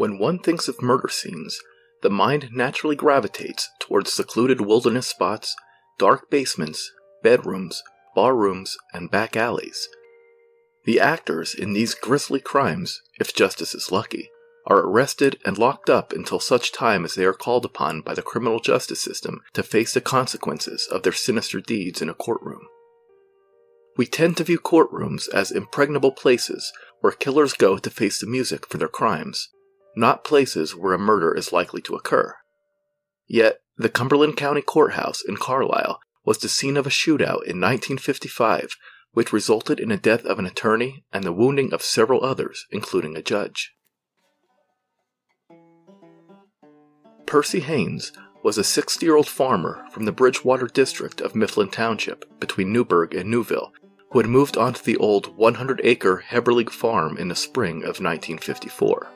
When one thinks of murder scenes, the mind naturally gravitates towards secluded wilderness spots, dark basements, bedrooms, barrooms, and back alleys. The actors in these grisly crimes, if justice is lucky, are arrested and locked up until such time as they are called upon by the criminal justice system to face the consequences of their sinister deeds in a courtroom. We tend to view courtrooms as impregnable places where killers go to face the music for their crimes, not places where a murder is likely to occur. Yet, the Cumberland County Courthouse in Carlisle was the scene of a shootout in 1955, which resulted in the death of an attorney and the wounding of several others, including a judge. Percy Haynes was a 60-year-old farmer from the Bridgewater district of Mifflin Township, between Newburgh and Newville, who had moved onto the old 100-acre Heberleague Farm in the spring of 1954.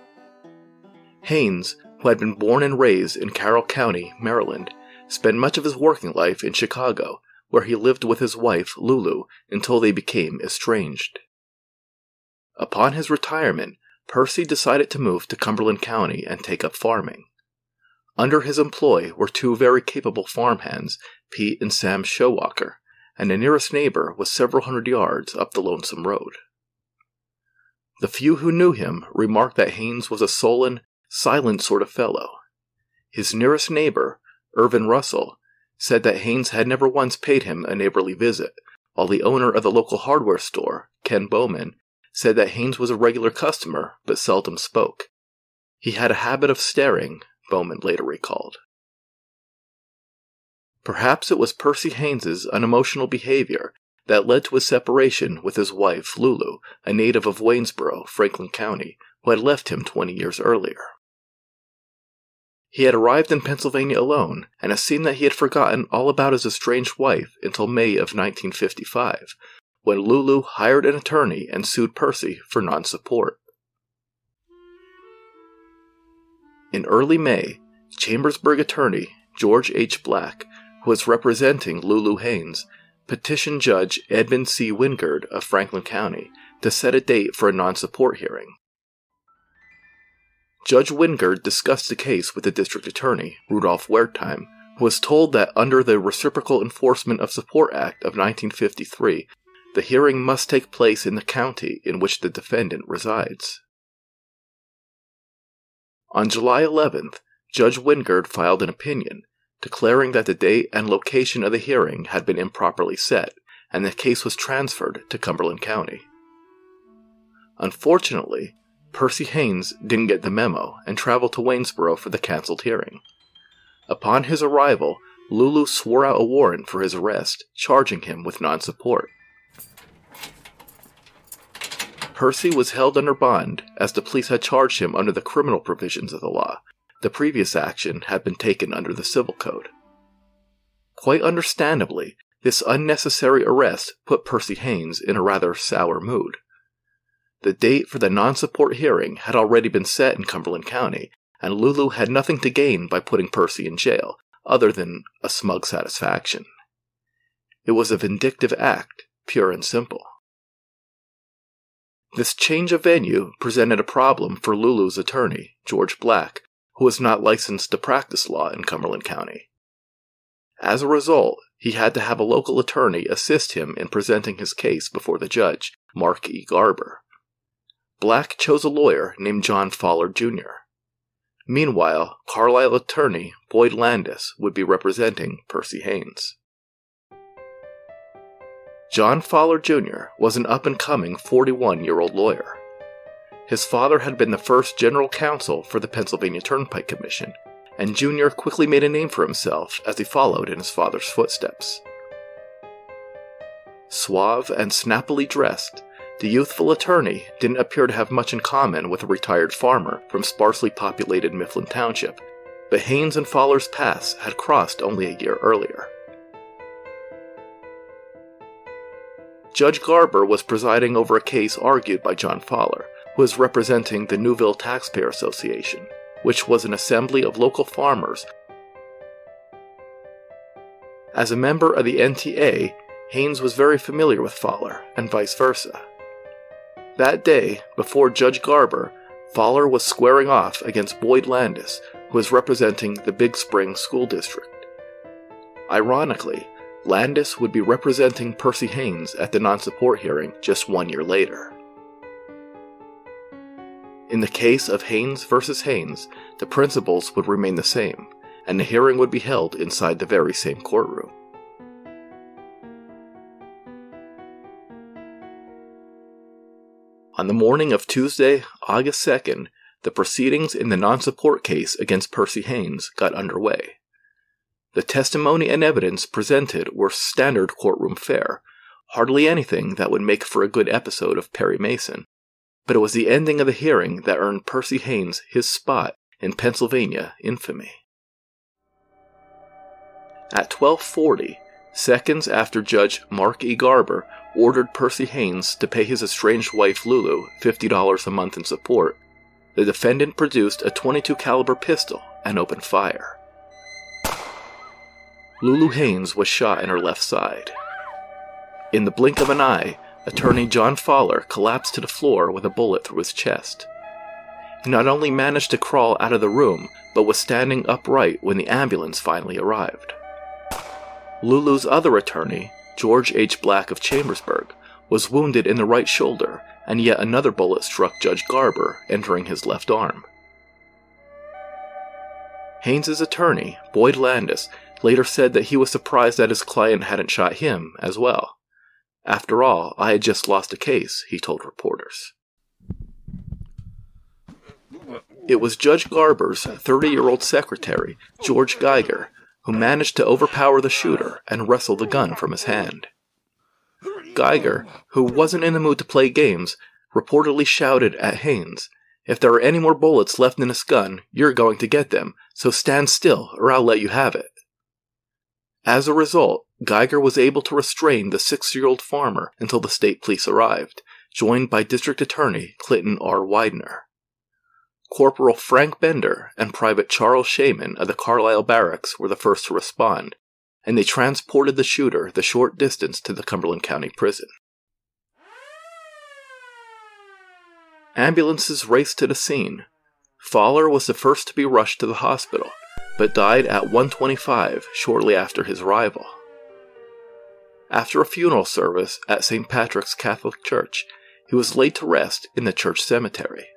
Haynes, who had been born and raised in Carroll County, Maryland, spent much of his working life in Chicago, where he lived with his wife, Lulu, until they became estranged. Upon his retirement, Percy decided to move to Cumberland County and take up farming. Under his employ were two very capable farmhands, Pete and Sam Showalker, and the nearest neighbor was several hundred yards up the lonesome road. The few who knew him remarked that Haynes was a sullen, silent sort of fellow. His nearest neighbor, Irvin Russell, said that Haynes had never once paid him a neighborly visit, while the owner of the local hardware store, Ken Bowman, said that Haynes was a regular customer but seldom spoke. He had a habit of staring, Bowman later recalled. Perhaps it was Percy Haynes's unemotional behavior that led to his separation with his wife, Lulu, a native of Waynesboro, Franklin County, who had left him 20 years earlier. He had arrived in Pennsylvania alone, and it seemed that he had forgotten all about his estranged wife until May of 1955, when Lulu hired an attorney and sued Percy for non-support. In early May, Chambersburg attorney George H. Black, who was representing Lulu Haynes, petitioned Judge Edmund C. Wingard of Franklin County to set a date for a non-support hearing. Judge Wingard discussed the case with the district attorney, Rudolph Wertheim, who was told that under the Reciprocal Enforcement of Support Act of 1953, the hearing must take place in the county in which the defendant resides. On July 11th, Judge Wingard filed an opinion, declaring that the date and location of the hearing had been improperly set, and the case was transferred to Cumberland County. Unfortunately, Percy Haynes didn't get the memo and traveled to Waynesboro for the canceled hearing. Upon his arrival, Lulu swore out a warrant for his arrest, charging him with non-support. Percy was held under bond, as the police had charged him under the criminal provisions of the law. The previous action had been taken under the civil code. Quite understandably, this unnecessary arrest put Percy Haynes in a rather sour mood. The date for the non-support hearing had already been set in Cumberland County, and Lulu had nothing to gain by putting Percy in jail, other than a smug satisfaction. It was a vindictive act, pure and simple. This change of venue presented a problem for Lulu's attorney, George Black, who was not licensed to practice law in Cumberland County. As a result, he had to have a local attorney assist him in presenting his case before the judge, Mark E. Garber. Black chose a lawyer named John Follard, Jr. Meanwhile, Carlisle attorney Boyd Landis would be representing Percy Haynes. John Follard, Jr. was an up-and-coming 41-year-old lawyer. His father had been the first general counsel for the Pennsylvania Turnpike Commission, and Jr. quickly made a name for himself as he followed in his father's footsteps. Suave and snappily dressed, the youthful attorney didn't appear to have much in common with a retired farmer from sparsely populated Mifflin Township, but Haynes and Follard's paths had crossed only a year earlier. Judge Garber was presiding over a case argued by John Follard, who was representing the Newville Taxpayer Association, which was an assembly of local farmers. As a member of the NTA, Haynes was very familiar with Follard, and vice versa. That day, before Judge Garber, Fowler was squaring off against Boyd Landis, who was representing the Big Spring School District. Ironically, Landis would be representing Percy Haynes at the non-support hearing just 1 year later. In the case of Haynes versus Haynes, the principles would remain the same, and the hearing would be held inside the very same courtroom. On the morning of Tuesday, August 2nd, the proceedings in the non-support case against Percy Haynes got underway. The testimony and evidence presented were standard courtroom fare, hardly anything that would make for a good episode of Perry Mason, but it was the ending of the hearing that earned Percy Haynes his spot in Pennsylvania infamy. At 12:40, seconds after Judge Mark E. Garber ordered Percy Haynes to pay his estranged wife Lulu $50 a month in support, the defendant produced a .22 caliber pistol and opened fire. Lulu Haynes was shot in her left side. In the blink of an eye, attorney John Fowler collapsed to the floor with a bullet through his chest. He not only managed to crawl out of the room, but was standing upright when the ambulance finally arrived. Lulu's other attorney, George H. Black of Chambersburg, was wounded in the right shoulder, and yet another bullet struck Judge Garber, entering his left arm. Haynes' attorney, Boyd Landis, later said that he was surprised that his client hadn't shot him as well. "After all, I had just lost a case," he told reporters. It was Judge Garber's 30-year-old secretary, George Geiger, who managed to overpower the shooter and wrestle the gun from his hand. Geiger, who wasn't in the mood to play games, reportedly shouted at Haynes, "If there are any more bullets left in this gun, you're going to get them, so stand still or I'll let you have it." As a result, Geiger was able to restrain the 6-year-old farmer until the state police arrived, joined by District Attorney Clinton R. Widener. Corporal Frank Bender and Private Charles Shaman of the Carlisle Barracks were the first to respond, and they transported the shooter the short distance to the Cumberland County Prison. Ambulances raced to the scene. Fowler was the first to be rushed to the hospital, but died at 1:25 shortly after his arrival. After a funeral service at St. Patrick's Catholic Church, he was laid to rest in the church cemetery.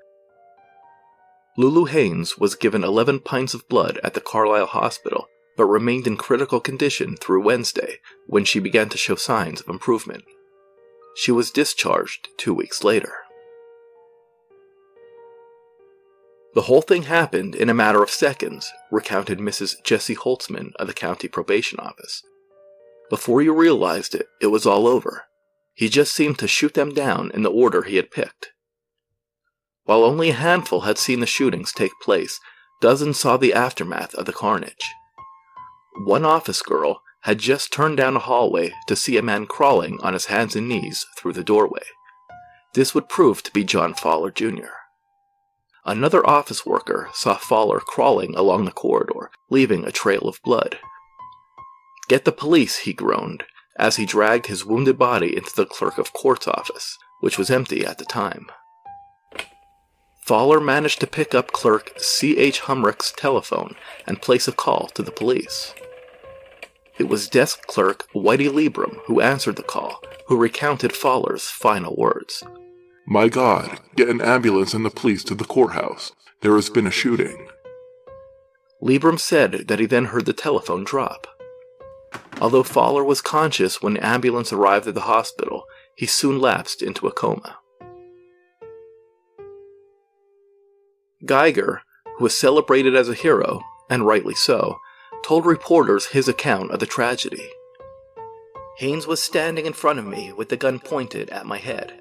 Lulu Haynes was given 11 pints of blood at the Carlisle Hospital, but remained in critical condition through Wednesday, when she began to show signs of improvement. She was discharged 2 weeks later. "The whole thing happened in a matter of seconds," recounted Mrs. Jessie Holtzman of the county probation office. "Before you realized it, it was all over. He just seemed to shoot them down in the order he had picked." While only a handful had seen the shootings take place, dozens saw the aftermath of the carnage. One office girl had just turned down a hallway to see a man crawling on his hands and knees through the doorway. This would prove to be John Fowler, Jr. Another office worker saw Fowler crawling along the corridor, leaving a trail of blood. "Get the police," he groaned, as he dragged his wounded body into the clerk of court's office, which was empty at the time. Fowler managed to pick up clerk C.H. Humrick's telephone and place a call to the police. It was desk clerk Whitey Libram who answered the call, who recounted Fowler's final words. "My God, get an ambulance and the police to the courthouse. There has been a shooting." Libram said that he then heard the telephone drop. Although Fowler was conscious when the ambulance arrived at the hospital, he soon lapsed into a coma. Geiger, who was celebrated as a hero, and rightly so, told reporters his account of the tragedy. "Haynes was standing in front of me with the gun pointed at my head.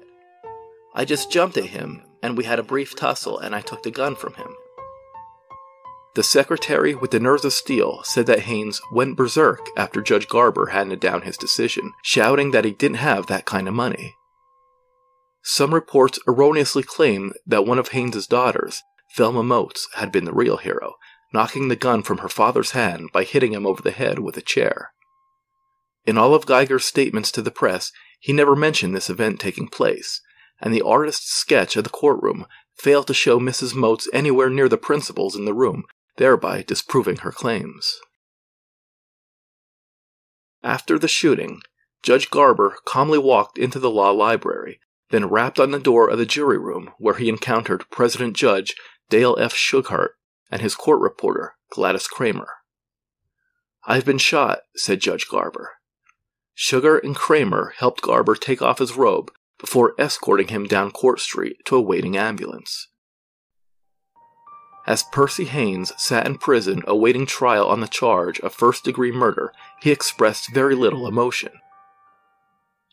I just jumped at him, and we had a brief tussle, and I took the gun from him." The secretary with the nerves of steel said that Haynes went berserk after Judge Garber handed down his decision, shouting that he didn't have that kind of money. Some reports erroneously claimed that one of Haynes' daughters, Thelma Motes, had been the real hero, knocking the gun from her father's hand by hitting him over the head with a chair. In all of Geiger's statements to the press, he never mentioned this event taking place, and the artist's sketch of the courtroom failed to show Mrs. Motes anywhere near the principals in the room, thereby disproving her claims. After the shooting, Judge Garber calmly walked into the law library, then rapped on the door of the jury room where he encountered President Judge Dale F. Shughart and his court reporter, Gladys Kramer. "I've been shot," said Judge Garber. Shughart and Kramer helped Garber take off his robe before escorting him down Court Street to a waiting ambulance. As Percy Haynes sat in prison awaiting trial on the charge of first-degree murder, he expressed very little emotion.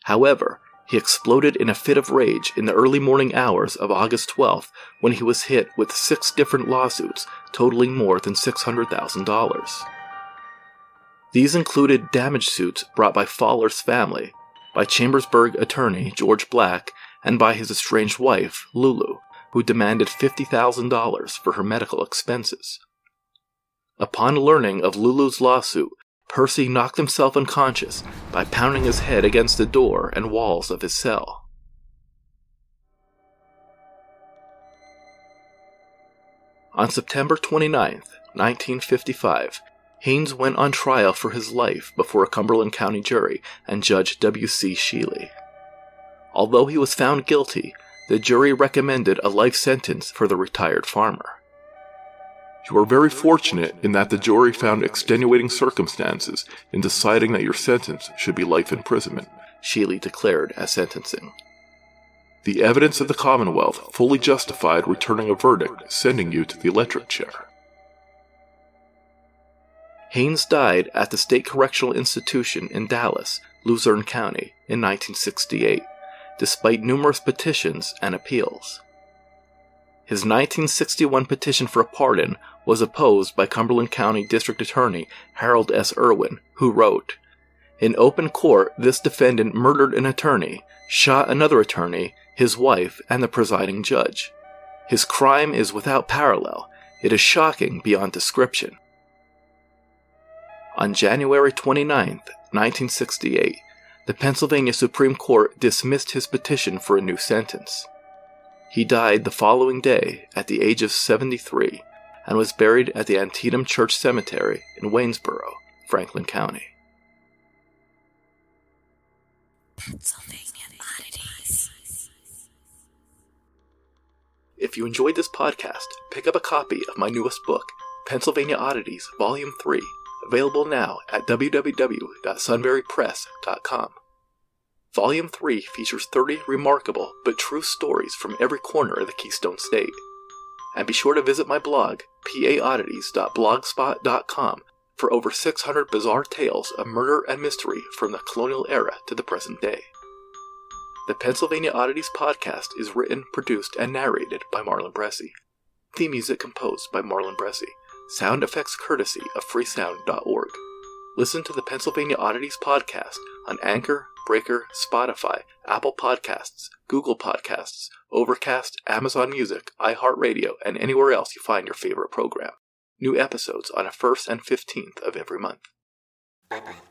However, he exploded in a fit of rage in the early morning hours of August 12th when he was hit with 6 different lawsuits totaling more than $600,000. These included damage suits brought by Fowler's family, by Chambersburg attorney George Black, and by his estranged wife, Lulu, who demanded $50,000 for her medical expenses. Upon learning of Lulu's lawsuit, Percy knocked himself unconscious by pounding his head against the door and walls of his cell. On September 29, 1955, Haynes went on trial for his life before a Cumberland County jury and Judge W.C. Shealy. Although he was found guilty, the jury recommended a life sentence for the retired farmer. "You are very fortunate in that the jury found extenuating circumstances in deciding that your sentence should be life imprisonment," Shealy declared at sentencing. "The evidence of the Commonwealth fully justified returning a verdict, sending you to the electric chair." Haynes died at the State Correctional Institution in Dallas, Luzerne County, in 1968. Despite numerous petitions and appeals. His 1961 petition for a pardon was opposed by Cumberland County District Attorney Harold S. Irwin, who wrote, "In open court, this defendant murdered an attorney, shot another attorney, his wife, and the presiding judge. His crime is without parallel. It is shocking beyond description." On January 29, 1968, the Pennsylvania Supreme Court dismissed his petition for a new sentence. He died the following day at the age of 73 and was buried at the Antietam Church Cemetery in Waynesboro, Franklin County. Pennsylvania Oddities. If you enjoyed this podcast, pick up a copy of my newest book, Pennsylvania Oddities, Volume 3. Available now at www.sunburypress.com. Volume 3 features 30 remarkable but true stories from every corner of the Keystone State. And be sure to visit my blog, paoddities.blogspot.com, for over 600 bizarre tales of murder and mystery from the colonial era to the present day. The Pennsylvania Oddities podcast is written, produced, and narrated by Marlon Bressy. Theme music composed by Marlon Bressy. Sound effects courtesy of freesound.org. Listen to the Pennsylvania Oddities podcast on Anchor, Breaker, Spotify, Apple Podcasts, Google Podcasts, Overcast, Amazon Music, iHeartRadio, and anywhere else you find your favorite program. New episodes on the 1st and 15th of every month. Bye-bye.